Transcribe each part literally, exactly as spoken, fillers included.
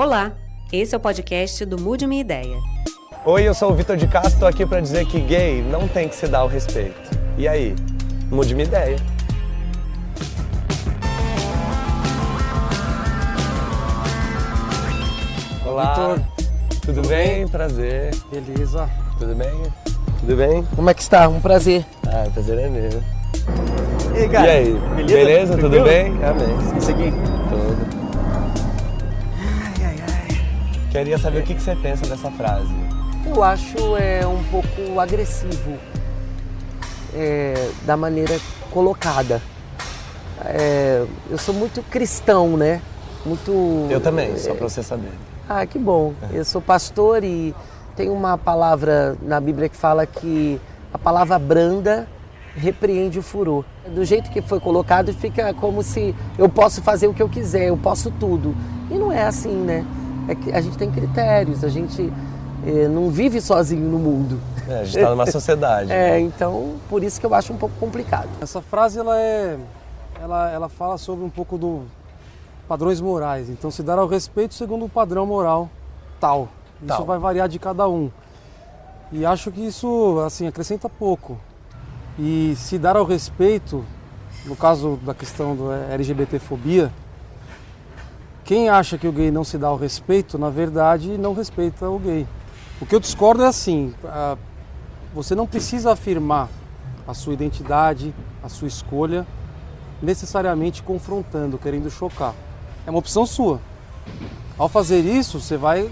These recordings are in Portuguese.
Olá, esse é o podcast do Mude Minha Ideia. Oi, eu sou o Vitor de Castro, estou aqui para dizer que gay não tem que se dar o respeito. E aí, mude minha ideia. Olá, Vitor. Tudo bem? Prazer. Beleza. Tudo bem? Tudo bem? Como é que está? Um prazer. Ah, o prazer é meu. E aí, cara? E aí? Beleza? Beleza? Tudo, tudo bem? Amém. Isso aqui? Tudo. Ai, ai, ai. Queria saber é. o que você pensa dessa frase. Eu acho é um pouco agressivo. É, da maneira colocada. É, eu sou muito cristão, né? Muito... Eu também, é... só pra você saber. Ah, que bom. Eu sou pastor e tem uma palavra na Bíblia que fala que a palavra branda repreende o furor. Do jeito que foi colocado, fica como se eu posso fazer o que eu quiser, eu posso tudo. E não é assim, né? É que a gente tem critérios, a gente é, não vive sozinho no mundo. É, a gente está numa sociedade. É, né? Então, por isso que eu acho um pouco complicado. Essa frase, ela é, ela, ela fala sobre um pouco do padrões morais. Então, se dar ao respeito segundo o padrão moral tal. Tal. Isso vai variar de cada um. E acho que isso, assim, acrescenta pouco. E se dar ao respeito, no caso da questão do LGBTfobia, quem acha que o gay não se dá ao respeito, na verdade, não respeita o gay. O que eu discordo é assim, a, você não precisa afirmar a sua identidade, a sua escolha, necessariamente confrontando, querendo chocar. É uma opção sua. Ao fazer isso, você vai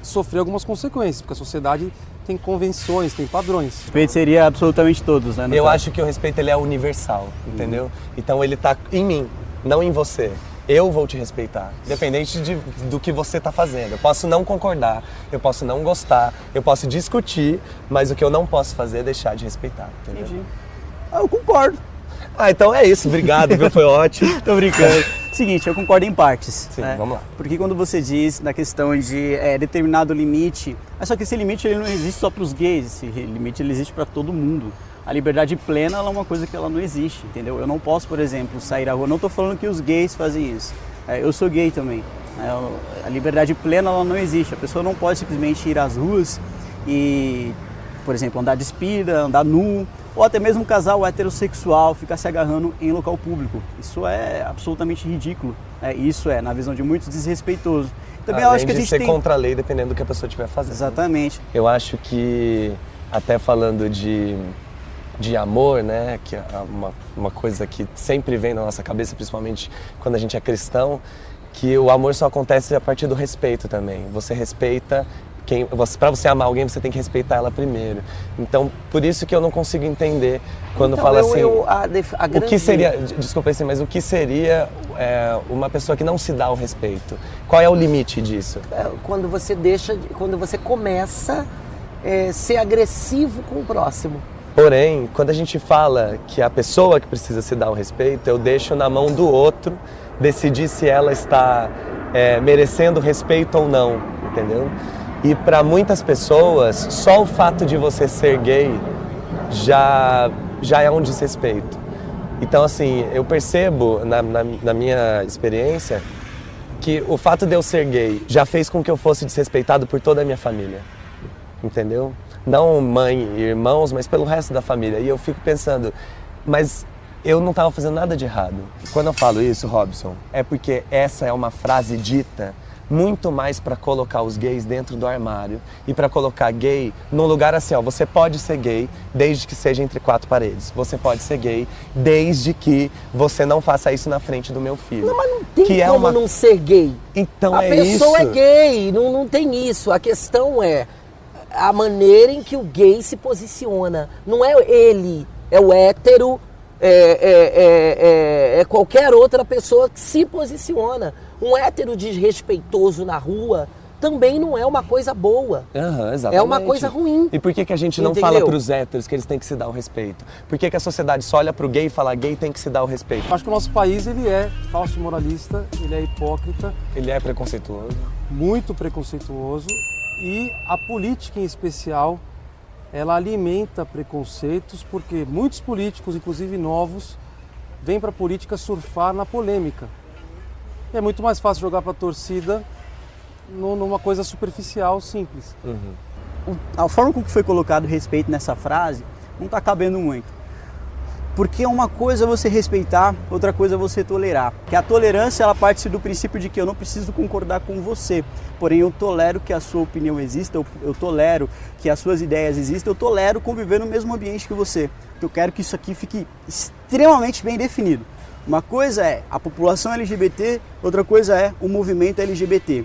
sofrer algumas consequências, porque a sociedade tem convenções, tem padrões. O respeito seria absolutamente todos, né? Eu caso. acho que o respeito ele é universal, entendeu? Uhum. Então ele tá em mim, não em você. Eu vou te respeitar, independente de, do que você está fazendo. Eu posso não concordar, eu posso não gostar, eu posso discutir, mas o que eu não posso fazer é deixar de respeitar, entendeu? Entendi. Ah, eu concordo. Ah, então é isso, obrigado, viu? Foi ótimo. Tô brincando. Seguinte, eu concordo em partes. Sim, né? Vamos lá. Porque quando você diz na questão de é, determinado limite, só que esse limite ele não existe só para os gays, esse limite ele existe para todo mundo. A liberdade plena ela é uma coisa que ela não existe, entendeu? Eu não posso, por exemplo, sair à rua. Não estou falando que os gays fazem isso. É, eu sou gay também. É, a liberdade plena ela não existe. A pessoa não pode simplesmente ir às ruas e, por exemplo, andar despida, andar nu, ou até mesmo um casal heterossexual ficar se agarrando em local público. Isso é absolutamente ridículo. É, isso é, na visão de muitos, desrespeitoso. Também eu acho que a gente tem... Além de ser contra a lei, dependendo do que a pessoa estiver fazendo. Exatamente. Eu acho que, até falando de... de amor, né, que é uma, uma coisa que sempre vem na nossa cabeça, principalmente quando a gente é cristão, que o amor só acontece a partir do respeito também. Você respeita quem... Você, pra você amar alguém, você tem que respeitar ela primeiro. Então, por isso que eu não consigo entender quando então, fala eu, assim... Eu, a def, a grande... O que seria... Desculpa, assim, mas o que seria é, uma pessoa que não se dá o respeito? Qual é o limite disso? Quando você deixa... Quando você começa a é, ser agressivo com o próximo. Porém, quando a gente fala que a pessoa que precisa se dar o respeito, eu deixo na mão do outro decidir se ela está é, merecendo respeito ou não, entendeu? E para muitas pessoas, só o fato de você ser gay já, já é um desrespeito. Então, assim, eu percebo na, na, na minha experiência que o fato de eu ser gay já fez com que eu fosse desrespeitado por toda a minha família, entendeu? Não mãe e irmãos, mas pelo resto da família. E eu fico pensando, mas eu não estava fazendo nada de errado. Quando eu falo isso, Robson, é porque essa é uma frase dita muito mais para colocar os gays dentro do armário e para colocar gay num lugar assim, ó, você pode ser gay desde que seja entre quatro paredes. Você pode ser gay desde que você não faça isso na frente do meu filho. Não, mas não tem que como é uma... não ser gay. Então a é isso. A pessoa é gay, não, não tem isso. A questão é... a maneira em que o gay se posiciona. Não é ele, é o hétero, é, é, é, é qualquer outra pessoa que se posiciona. Um hétero desrespeitoso na rua também não é uma coisa boa. Uhum, exatamente. É uma coisa ruim. E por que, que a gente não Entendeu? fala para os héteros que eles têm que se dar o respeito? Por que, que a sociedade só olha para o gay e fala gay tem que se dar o respeito? Acho que o nosso país ele é falso moralista, ele é hipócrita. Ele é preconceituoso. Muito preconceituoso. E a política, em especial, ela alimenta preconceitos, porque muitos políticos, inclusive novos, vêm para a política surfar na polêmica. E é muito mais fácil jogar para a torcida no, numa coisa superficial, simples. Uhum. O, a forma como foi colocado respeito nessa frase não está cabendo muito. Porque uma coisa é você respeitar, outra coisa é você tolerar. Que a tolerância, ela parte do princípio de que eu não preciso concordar com você, porém eu tolero que a sua opinião exista, eu, eu tolero que as suas ideias existam, eu tolero conviver no mesmo ambiente que você. Eu quero que isso aqui fique extremamente bem definido. Uma coisa é a população L G B T, outra coisa é o movimento L G B T.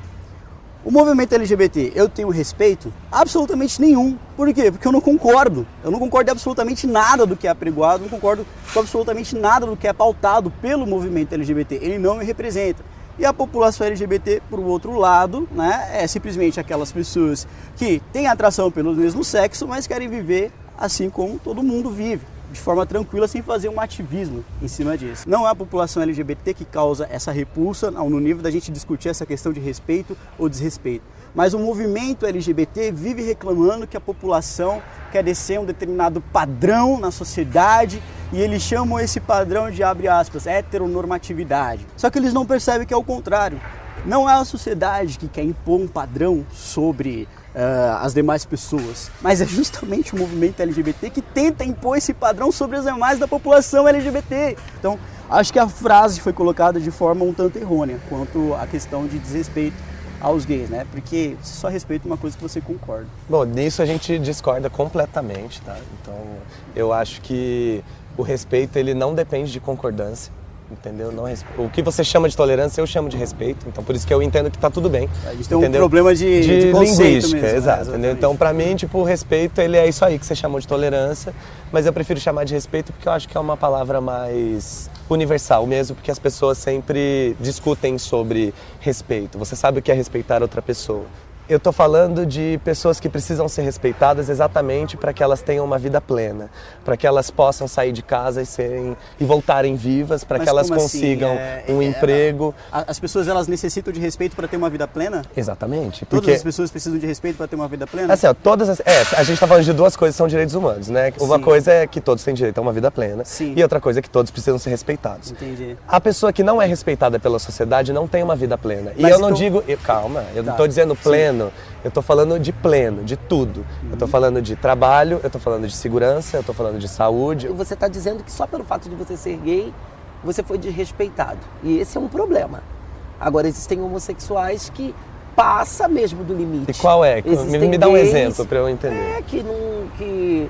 O movimento L G B T, eu tenho respeito? Absolutamente nenhum. Por quê? Porque eu não concordo. Eu não concordo em absolutamente nada do que é apregoado, não concordo com absolutamente nada do que é pautado pelo movimento L G B T. Ele não me representa. E a população L G B T, por outro lado, né, é simplesmente aquelas pessoas que têm atração pelo mesmo sexo, mas querem viver assim como todo mundo vive, de forma tranquila, sem fazer um ativismo em cima disso. Não é a população L G B T que causa essa repulsa, não, no nível da gente discutir essa questão de respeito ou desrespeito. Mas o movimento L G B T vive reclamando que a população quer descer um determinado padrão na sociedade, e eles chamam esse padrão de, abre aspas, heteronormatividade. Só que eles não percebem que é o contrário. Não é a sociedade que quer impor um padrão sobre uh, as demais pessoas, mas é justamente o movimento L G B T que tenta impor esse padrão sobre as demais da população L G B T. Então, acho que a frase foi colocada de forma um tanto errônea quanto à questão de desrespeito aos gays, né? Porque você só respeita uma coisa que você concorda. Bom, nisso a gente discorda completamente, tá? Então, eu acho que o respeito, ele não depende de concordância. Entendeu? Não, o que você chama de tolerância, eu chamo de respeito. Então, por isso que eu entendo que tá tudo bem. A gente tem um problema de, de, de linguística, mesmo, exato. Né? Então, para mim, tipo, o respeito, ele é isso aí que você chamou de tolerância, mas eu prefiro chamar de respeito porque eu acho que é uma palavra mais universal mesmo, porque as pessoas sempre discutem sobre respeito. Você sabe o que é respeitar outra pessoa. Eu tô falando de pessoas que precisam ser respeitadas exatamente para que elas tenham uma vida plena, para que elas possam sair de casa e serem e voltarem vivas, para que elas consigam assim? é, um é, emprego. As pessoas, elas necessitam de respeito para ter uma vida plena? Exatamente. Porque todas as pessoas precisam de respeito para ter uma vida plena? Assim, ó, todas as, é, a gente tá falando de duas coisas que são direitos humanos, né? Uma Sim. coisa é que todos têm direito a uma vida plena, Sim. e outra coisa é que todos precisam ser respeitados. Entendi. A pessoa que não é respeitada pela sociedade não tem uma vida plena. Mas e eu então... não digo... Eu, calma, eu tá. não tô dizendo plena. Eu tô falando de pleno, de tudo. Uhum. Eu tô falando de trabalho, eu tô falando de segurança, eu tô falando de saúde. E você tá dizendo que só pelo fato de você ser gay, você foi desrespeitado. E esse é um problema. Agora, existem homossexuais que passa mesmo do limite. E qual é? Existem me, me dá um gays, exemplo pra eu entender. É que não... Que...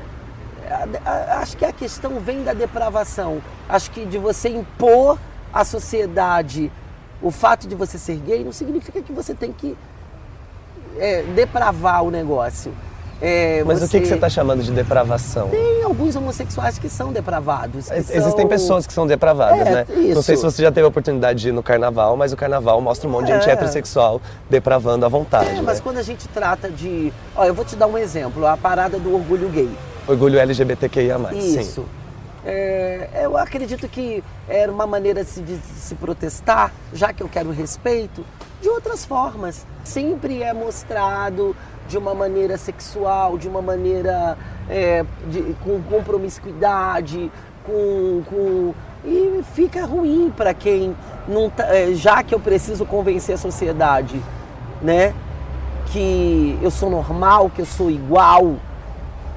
Acho que a questão vem da depravação. Acho que de você impor à sociedade o fato de você ser gay não significa que você tem que É, depravar o negócio. É, Mas você... o que, que você está chamando de depravação? Tem alguns homossexuais que são depravados. Que Existem são... pessoas que são depravadas, é, né? Isso. Não sei se você já teve a oportunidade de ir no carnaval, mas o carnaval mostra um monte é. de gente heterossexual depravando à vontade. É, mas né? quando a gente trata de... Ó, eu vou te dar um exemplo, a parada do orgulho gay. Orgulho L G B T Q I A mais, isso. Sim. É, eu acredito que era uma maneira de se, de se protestar, já que eu quero respeito, de outras formas. Sempre é mostrado de uma maneira sexual, de uma maneira é, de, com compromiscuidade, com, com... e fica ruim para quem não tá, já que eu preciso convencer a sociedade, né, que eu sou normal, que eu sou igual.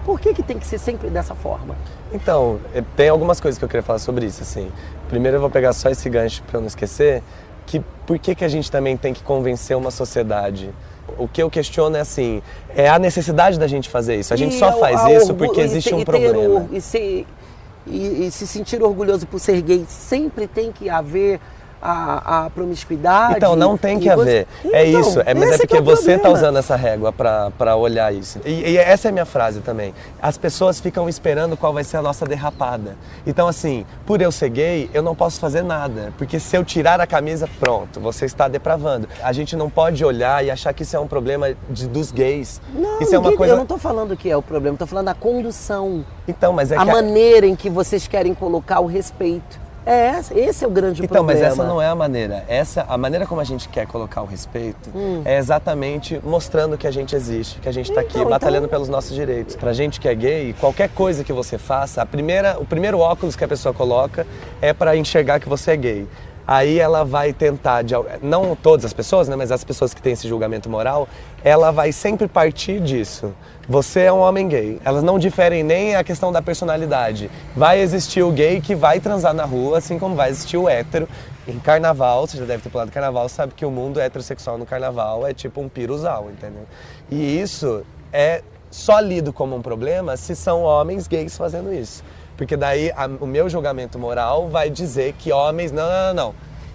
Por que que tem que ser sempre dessa forma? Então, tem algumas coisas que eu queria falar sobre isso, assim. Primeiro eu vou pegar só esse gancho para eu não esquecer, que por que que a gente também tem que convencer uma sociedade? O que eu questiono é assim, é a necessidade da gente fazer isso. A gente e só faz a, a isso porque existe um problema. E, se, e, e se sentir orgulhoso por ser gay, sempre tem que haver... A, a promiscuidade... Então, não tem que haver. Você... É então, isso. É, mas é porque é você está usando essa régua para olhar isso. E, e essa é a minha frase também. As pessoas ficam esperando qual vai ser a nossa derrapada. Então, assim, por eu ser gay, eu não posso fazer nada. Porque se eu tirar a camisa, pronto, você está depravando. A gente não pode olhar e achar que isso é um problema de, dos gays. Não, isso é uma coisa... eu não estou falando que é o problema. Estou falando da condução. Então, mas é a que... maneira em que vocês querem colocar o respeito. É, esse é o grande então, problema. Então, mas essa não é a maneira. Essa, a maneira como a gente quer colocar o respeito hum. é exatamente mostrando que a gente existe, que a gente está então, aqui batalhando então... pelos nossos direitos. Pra gente que é gay, qualquer coisa que você faça, a primeira, o primeiro óculos que a pessoa coloca é para enxergar que você é gay. aí ela vai tentar, de, não todas as pessoas, né, mas as pessoas que têm esse julgamento moral, ela vai sempre partir disso. Você é um homem gay. Elas não diferem nem a questão da personalidade. Vai existir o gay que vai transar na rua, assim como vai existir o hétero. Em carnaval, você já deve ter pulado carnaval, sabe que o mundo heterossexual no carnaval é tipo um piruzal, entendeu? E isso é só lido como um problema se são homens gays fazendo isso. Porque daí a, o meu julgamento moral vai dizer que homens, não, não, não, não.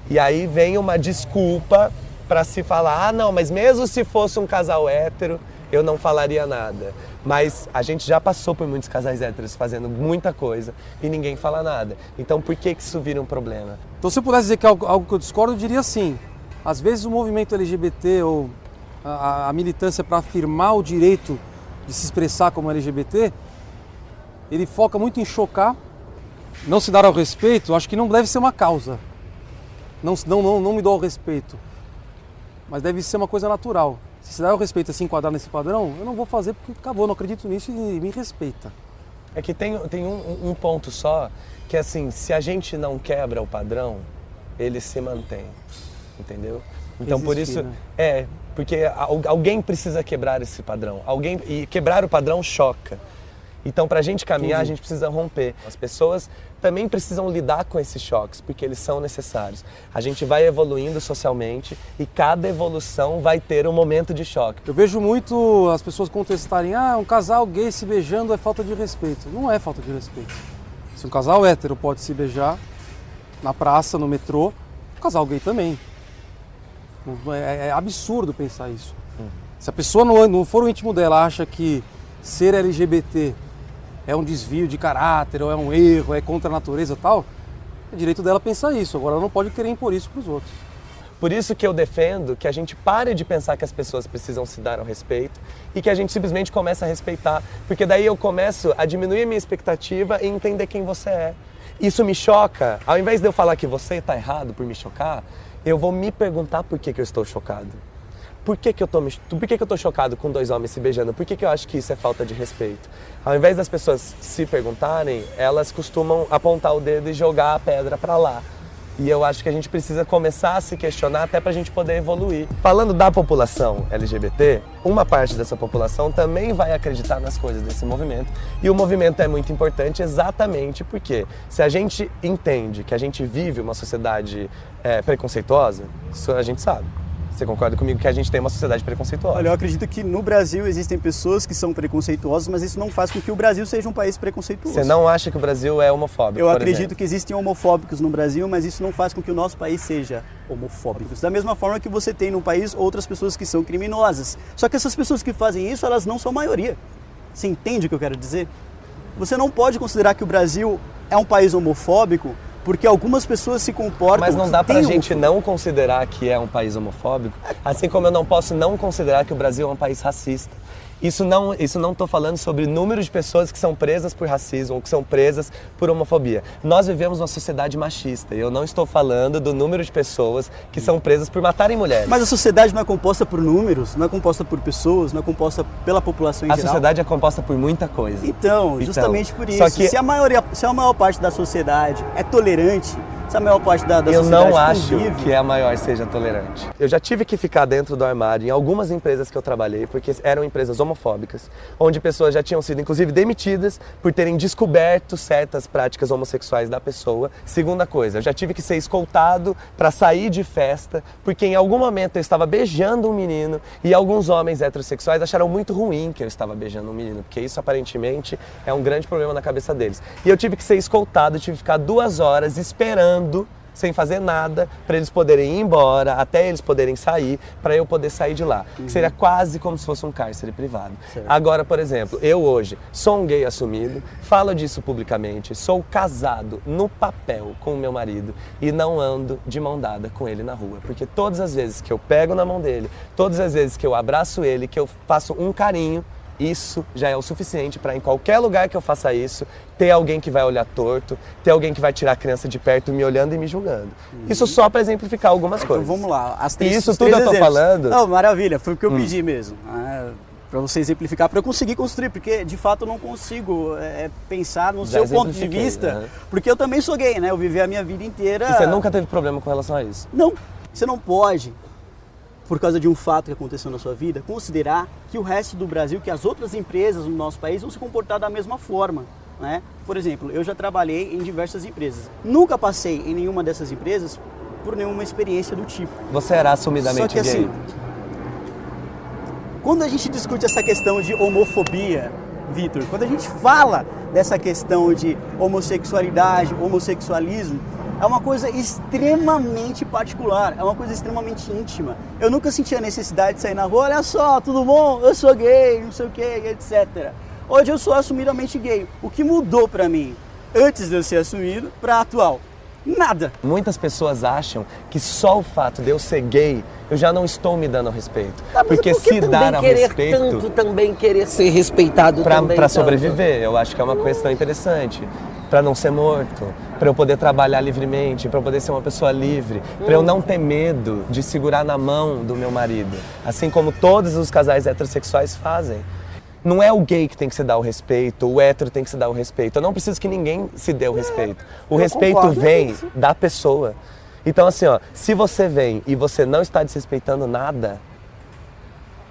E aí vem uma desculpa pra se falar, ah não, mas mesmo se fosse um casal hétero, eu não falaria nada. Mas a gente já passou por muitos casais héteros fazendo muita coisa e ninguém fala nada. Então por que que isso vira um problema? Então se eu pudesse dizer que é algo, algo que eu discordo, eu diria sim. Às vezes o movimento L G B T ou a, a militância para afirmar o direito de se expressar como L G B T, ele foca muito em chocar, não se dar ao respeito. Acho que não deve ser uma causa. Não, não, não, não me dou ao respeito. Mas deve ser uma coisa natural. Se se dar ao respeito e se enquadrar nesse padrão, eu não vou fazer porque acabou, não acredito nisso e me respeita. É que tem, tem um, um ponto só, que assim, se a gente não quebra o padrão, ele se mantém, entendeu? Então Existir, por isso, né? é, porque alguém precisa quebrar esse padrão, alguém, e quebrar o padrão choca. Então, para a gente caminhar, Entendi. a gente precisa romper. As pessoas também precisam lidar com esses choques, porque eles são necessários. A gente vai evoluindo socialmente e cada evolução vai ter um momento de choque. Eu vejo muito as pessoas contestarem, ah, um casal gay se beijando é falta de respeito. Não é falta de respeito. Se um casal hétero pode se beijar na praça, no metrô, um casal gay também. É absurdo pensar isso. Hum. Se a pessoa, não for o íntimo dela, acha que ser L G B T é um desvio de caráter, ou é um erro, é contra a natureza e tal, é direito dela pensar isso. Agora ela não pode querer impor isso para os outros. Por isso que eu defendo que a gente pare de pensar que as pessoas precisam se dar ao respeito e que a gente simplesmente começa a respeitar, porque daí eu começo a diminuir a minha expectativa e entender quem você é. Isso me choca. Ao invés de eu falar que você está errado por me chocar, eu vou me perguntar por que que eu estou chocado. Por que que eu tô, por que que eu tô chocado com dois homens se beijando? Por que que eu acho que isso é falta de respeito? Ao invés das pessoas se perguntarem, elas costumam apontar o dedo e jogar a pedra para lá. E eu acho que a gente precisa começar a se questionar até pra gente poder evoluir. Falando da população L G B T, uma parte dessa população também vai acreditar nas coisas desse movimento. E o movimento é muito importante exatamente porque se a gente entende que a gente vive uma sociedade é, preconceituosa, isso a gente sabe. Você concorda comigo que a gente tem uma sociedade preconceituosa? Olha, eu acredito que no Brasil existem pessoas que são preconceituosas, mas isso não faz com que o Brasil seja um país preconceituoso. Você não acha que o Brasil é homofóbico? Eu acredito exemplo? que existem homofóbicos no Brasil, mas isso não faz com que o nosso país seja homofóbico. Da mesma forma que você tem no país outras pessoas que são criminosas. Só que essas pessoas que fazem isso, elas não são a maioria. Você entende o que eu quero dizer? Você não pode considerar que o Brasil é um país homofóbico porque algumas pessoas se comportam... Mas não dá pra gente não considerar que é um país homofóbico, assim como eu não posso não considerar que o Brasil é um país racista. Isso não, isso não tô falando sobre número de pessoas que são presas por racismo ou que são presas por homofobia. Nós vivemos uma sociedade machista e eu não estou falando do número de pessoas que são presas por matarem mulheres. Mas a sociedade não é composta por números, não é composta por pessoas, não é composta pela população em geral. A sociedade é composta por muita coisa. Então, justamente por isso. Se a maioria, se a maior parte da sociedade é tolerante, essa maior parte da, da Eu não acho convive. que a maior seja tolerante. Eu já tive que ficar dentro do armário em algumas empresas que eu trabalhei, porque eram empresas homofóbicas, onde pessoas já tinham sido, inclusive, demitidas por terem descoberto certas práticas homossexuais da pessoa. Segunda coisa, eu já tive que ser escoltado para sair de festa, porque em algum momento eu estava beijando um menino e alguns homens heterossexuais acharam muito ruim que eu estava beijando um menino, porque isso aparentemente é um grande problema na cabeça deles. E eu tive que ser escoltado, tive que ficar duas horas esperando sem fazer nada, para eles poderem ir embora, até eles poderem sair, para eu poder sair de lá. Uhum. Seria quase como se fosse um cárcere privado. Certo. Agora, por exemplo, eu hoje sou um gay assumido, falo disso publicamente, sou casado no papel com o meu marido e não ando de mão dada com ele na rua, porque todas as vezes que eu pego na mão dele, todas as vezes que eu abraço ele, que eu faço um carinho, isso já é o suficiente para, em qualquer lugar que eu faça isso, ter alguém que vai olhar torto, ter alguém que vai tirar a criança de perto me olhando e me julgando. Uhum. Isso só para exemplificar algumas então, coisas. Vamos lá. As três, e isso tudo eu tô exemplos. falando... Não, maravilha. Foi o que eu hum. pedi mesmo. Ah, para você exemplificar, para eu conseguir construir, porque de fato eu não consigo é, pensar no Já seu ponto de vista, né? Porque eu também sou gay, né? Eu vivi a minha vida inteira... E você nunca teve problema com relação a isso? Não, você não pode, por causa de um fato que aconteceu na sua vida, considerar que o resto do Brasil, que as outras empresas no nosso país vão se comportar da mesma forma. Né? Por exemplo, eu já trabalhei em diversas empresas. Nunca passei em nenhuma dessas empresas por nenhuma experiência do tipo. Você era assumidamente Só que, gay? Assim, quando a gente discute essa questão de homofobia, Vitor, quando a gente fala dessa questão de homossexualidade, homossexualismo, é uma coisa extremamente particular, é uma coisa extremamente íntima. Eu nunca senti a necessidade de sair na rua, olha só, tudo bom? Eu sou gay, não sei o que, etcétera. Hoje eu sou assumidamente gay. O que mudou pra mim antes de eu ser assumido pra atual? Nada. Muitas pessoas acham que só o fato de eu ser gay, eu já não estou me dando respeito. Tá, porque por se dar ao respeito... Tanto também querer ser respeitado pra, também. Pra tanto. Sobreviver, eu acho que é uma questão interessante. Pra não ser morto, pra eu poder trabalhar livremente, pra eu poder ser uma pessoa livre, hum. pra eu não ter medo de segurar na mão do meu marido. Assim como todos os casais heterossexuais fazem. Não é o gay que tem que se dar o respeito, o hétero tem que se dar o respeito. Eu não preciso que ninguém se dê o respeito. O respeito vem da pessoa. Então assim, ó, se você vem e você não está desrespeitando nada,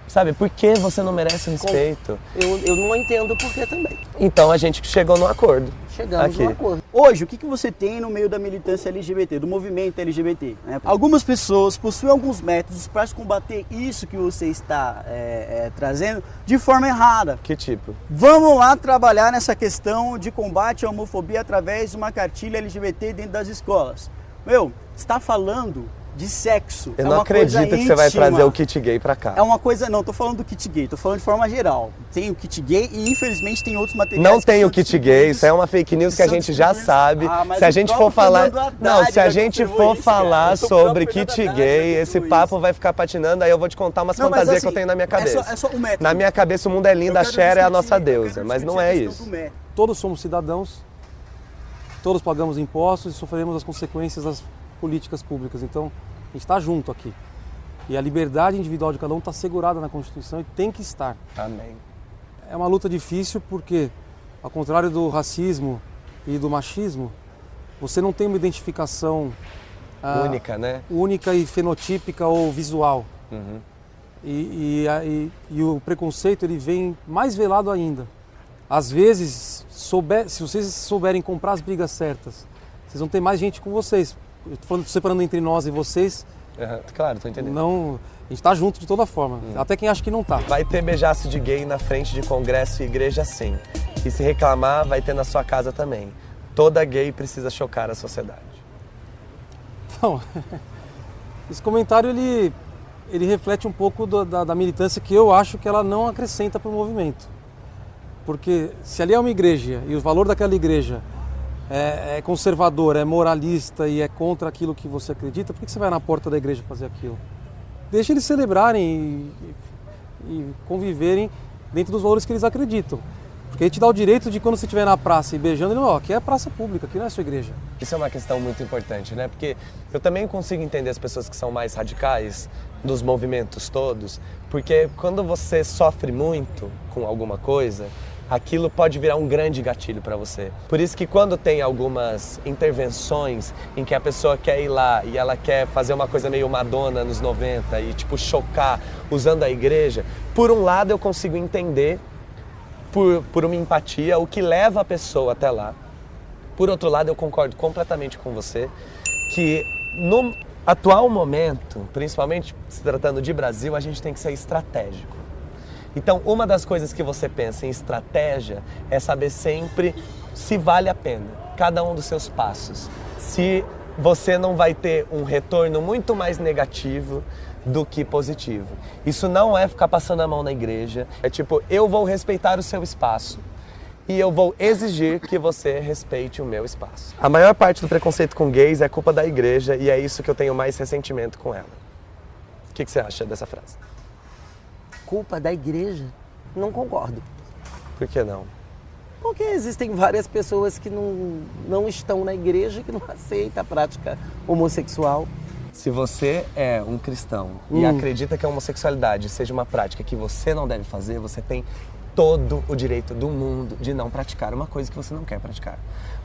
sabe, por que você não merece respeito? Eu, eu não entendo por que também. Então a gente chegou num acordo. Chegamos aqui. num acordo. Hoje, o que você tem no meio da militância L G B T, do movimento L G B T? Né? Algumas pessoas possuem alguns métodos para combater isso que você está é, é, trazendo de forma errada. Que tipo? Vamos lá trabalhar nessa questão de combate à homofobia através de uma cartilha L G B T dentro das escolas. Meu, está falando... de sexo. Eu é não uma acredito coisa que íntima. Você vai trazer o kit gay pra cá. É uma coisa... Não, tô falando do kit gay, tô falando de forma geral. Tem o kit gay e infelizmente tem outros materiais... Não tem o kit gay, isso é uma fake news que a gente já sabe. Ah, se a gente for falar... Não, se a gente for isso, falar sobre kit gay, esse papo isso. vai ficar patinando, aí eu vou te contar umas não, fantasias assim, que eu tenho na minha cabeça. É só, é só um método. Na minha cabeça o mundo é lindo, a Cher é a nossa deusa, mas não é isso. Todos somos cidadãos, todos pagamos impostos e sofremos as consequências das políticas públicas, então a gente está junto aqui. E a liberdade individual de cada um está assegurada na Constituição e tem que estar. Amém. É uma luta difícil porque, ao contrário do racismo e do machismo, você não tem uma identificação única, ah, né? Única e fenotípica ou visual. Uhum. E, e, e, e o preconceito ele vem mais velado ainda. Às vezes, souber, se vocês souberem comprar as brigas certas, vocês vão ter mais gente com vocês. Eu tô falando, separando entre nós e vocês. Uhum, claro, tô entendendo. Não, a gente tá junto de toda forma, hum. até quem acha que não tá. Vai ter beijaço de gay na frente de congresso e igreja, sim. E se reclamar, vai ter na sua casa também. Toda gay precisa chocar a sociedade. Então, esse comentário, ele, ele reflete um pouco do, da, da militância que eu acho que ela não acrescenta pro movimento. Porque se ali é uma igreja e o valor daquela igreja é conservador, é moralista e é contra aquilo que você acredita, por que você vai na porta da igreja fazer aquilo? Deixa eles celebrarem e, e conviverem dentro dos valores que eles acreditam. Porque aí te dá o direito de, quando você estiver na praça e beijando, ele, ó, aqui é a praça pública, aqui não é a sua igreja. Isso é uma questão muito importante, né? Porque eu também consigo entender as pessoas que são mais radicais dos movimentos todos, porque quando você sofre muito com alguma coisa, aquilo pode virar um grande gatilho para você. Por isso que quando tem algumas intervenções em que a pessoa quer ir lá e ela quer fazer uma coisa meio Madonna nos noventa e tipo chocar usando a igreja, por um lado eu consigo entender por, por uma empatia o que leva a pessoa até lá. Por outro lado eu concordo completamente com você que no atual momento, principalmente se tratando de Brasil, a gente tem que ser estratégico. Então, uma das coisas que você pensa em estratégia é saber sempre se vale a pena, cada um dos seus passos. Se você não vai ter um retorno muito mais negativo do que positivo. Isso não é ficar passando a mão na igreja. É tipo, eu vou respeitar o seu espaço e eu vou exigir que você respeite o meu espaço. A maior parte do preconceito com gays é culpa da igreja e é isso que eu tenho mais ressentimento com ela. O que você acha dessa frase? Culpa da igreja? Não concordo. Por que não? Porque existem várias pessoas que não, não estão na igreja, que não aceitam a prática homossexual, Se você é um cristão hum. e acredita que a homossexualidade seja uma prática que você não deve fazer, você tem todo o direito do mundo de não praticar uma coisa que você não quer praticar.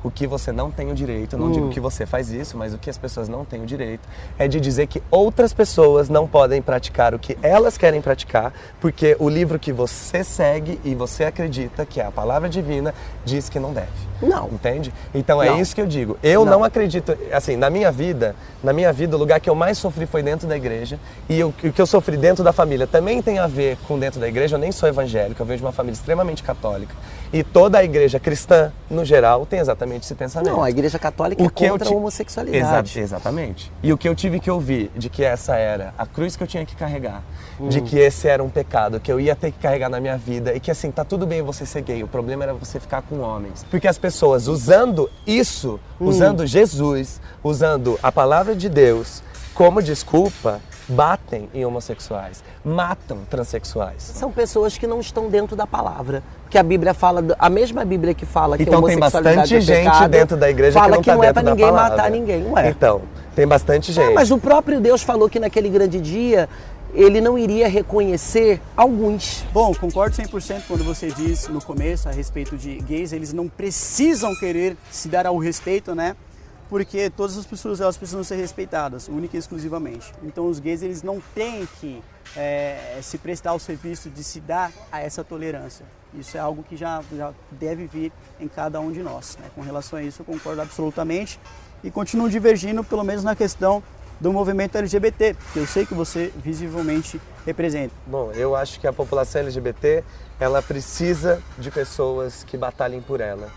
O que você não tem o direito, não hum. digo que você faz isso, mas o que as pessoas não têm o direito é de dizer que outras pessoas não podem praticar o que elas querem praticar, porque o livro que você segue e você acredita, que é a palavra divina, diz que não deve. Não. Entende? Então é não. isso que eu digo. Eu não. não acredito, assim, na minha vida, na minha vida, o lugar que eu mais sofri foi dentro da igreja, e o que eu sofri dentro da família também tem a ver com dentro da igreja. Eu nem sou evangélico, eu venho de uma família extremamente católica, e toda a igreja cristã, no geral, tem exatamente esse pensamento. Não, a igreja católica o é que contra eu ti... a homossexualidade. Exa exatamente. E o que eu tive que ouvir de que essa era a cruz que eu tinha que carregar, hum. de que esse era um pecado que eu ia ter que carregar na minha vida, e que assim, tá tudo bem você ser gay, o problema era você ficar com homens. Porque as pessoas usando isso, hum. usando Jesus, usando a palavra de Deus como desculpa, batem em homossexuais, matam transexuais. São pessoas que não estão dentro da palavra, porque a Bíblia fala, a mesma Bíblia que fala que então, homossexualidade é pecado. Então tem bastante gente dentro da igreja fala que não está dentro da palavra. Fala que não é para ninguém matar ninguém, ué. Então, tem bastante gente. É, mas o próprio Deus falou que naquele grande dia ele não iria reconhecer alguns. Bom, concordo cem por cento quando você diz no começo a respeito de gays, eles não precisam querer se dar ao respeito, né? Porque todas as pessoas elas precisam ser respeitadas, única e exclusivamente. Então os gays eles não têm que é, se prestar ao serviço de se dar a essa tolerância. Isso é algo que já, já deve vir em cada um de nós, né? Com relação a isso eu concordo absolutamente e continuo divergindo, pelo menos na questão do movimento L G B T, que eu sei que você visivelmente representa. Bom, eu acho que a população L G B T ela precisa de pessoas que batalhem por ela.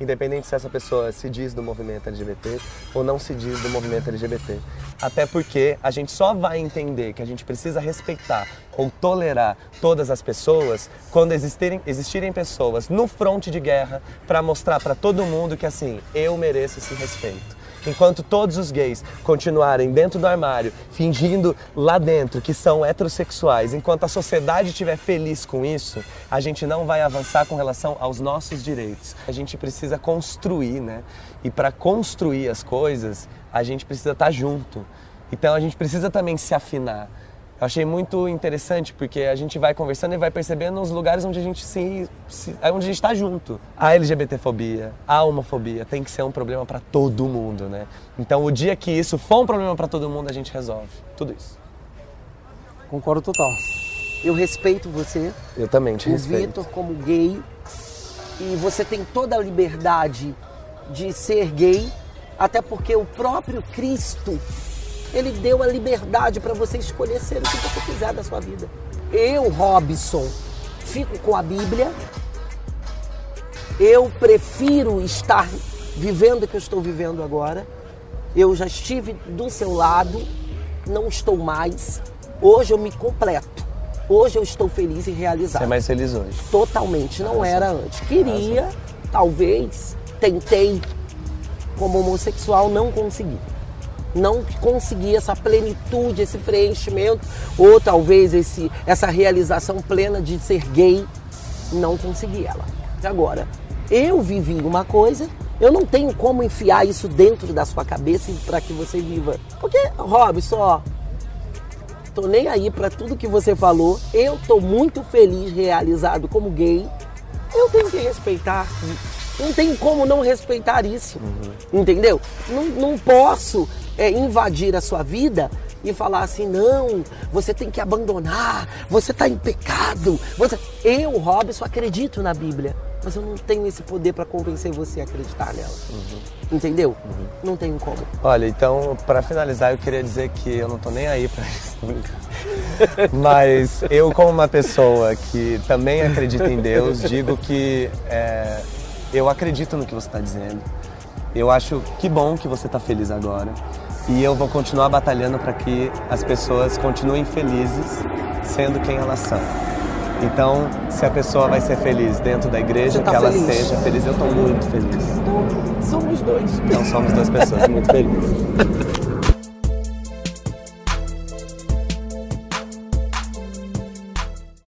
Independente se essa pessoa se diz do movimento L G B T ou não se diz do movimento L G B T. Até porque a gente só vai entender que a gente precisa respeitar ou tolerar todas as pessoas quando existirem, existirem pessoas no fronte de guerra para mostrar para todo mundo que assim, eu mereço esse respeito. Enquanto todos os gays continuarem dentro do armário, fingindo lá dentro que são heterossexuais, enquanto a sociedade estiver feliz com isso, a gente não vai avançar com relação aos nossos direitos. A gente precisa construir, né? E para construir as coisas, a gente precisa estar junto. Então a gente precisa também se afinar. Eu achei muito interessante, porque a gente vai conversando e vai percebendo os lugares onde a gente se, se onde a gente está junto. A LGBTfobia, a homofobia tem que ser um problema para todo mundo, né? Então o dia que isso for um problema para todo mundo, a gente resolve tudo isso. Concordo total. Eu respeito você. Eu também te respeito. O Vitor como gay, e você tem toda a liberdade de ser gay, até porque o próprio Cristo ele deu a liberdade para você escolher ser o que você quiser da sua vida. Eu, Robson, fico com a Bíblia. Eu prefiro estar vivendo o que eu estou vivendo agora. Eu já estive do seu lado, não estou mais. Hoje eu me completo. Hoje eu estou feliz e realizado. Você é mais feliz hoje? Totalmente, não Nossa. Era antes. Queria, Nossa. Talvez, tentei como homossexual, não consegui. Não consegui essa plenitude, esse preenchimento, ou talvez esse, essa realização plena de ser gay, não consegui ela. Agora, eu vivi uma coisa, eu não tenho como enfiar isso dentro da sua cabeça para que você viva. Porque, Robson, ó, tô nem aí para tudo que você falou, eu tô muito feliz, realizado como gay, eu tenho que respeitar. Não tem como não respeitar isso, uhum. entendeu? Não, não posso é, invadir a sua vida e falar assim, não, você tem que abandonar, você está em pecado. Você... Eu, Robson, acredito na Bíblia, mas eu não tenho esse poder para convencer você a acreditar nela, uhum. entendeu? Uhum. Não tenho como. Olha, então, para finalizar, eu queria dizer que eu não tô nem aí para isso. Mas eu, como uma pessoa que também acredita em Deus, digo que... É... Eu acredito no que você está dizendo, eu acho que bom que você está feliz agora e eu vou continuar batalhando para que as pessoas continuem felizes sendo quem elas são. Então, se a pessoa vai ser feliz dentro da igreja, tá que ela feliz. Seja feliz, eu estou muito feliz. Então, somos dois. Então, somos duas pessoas muito felizes.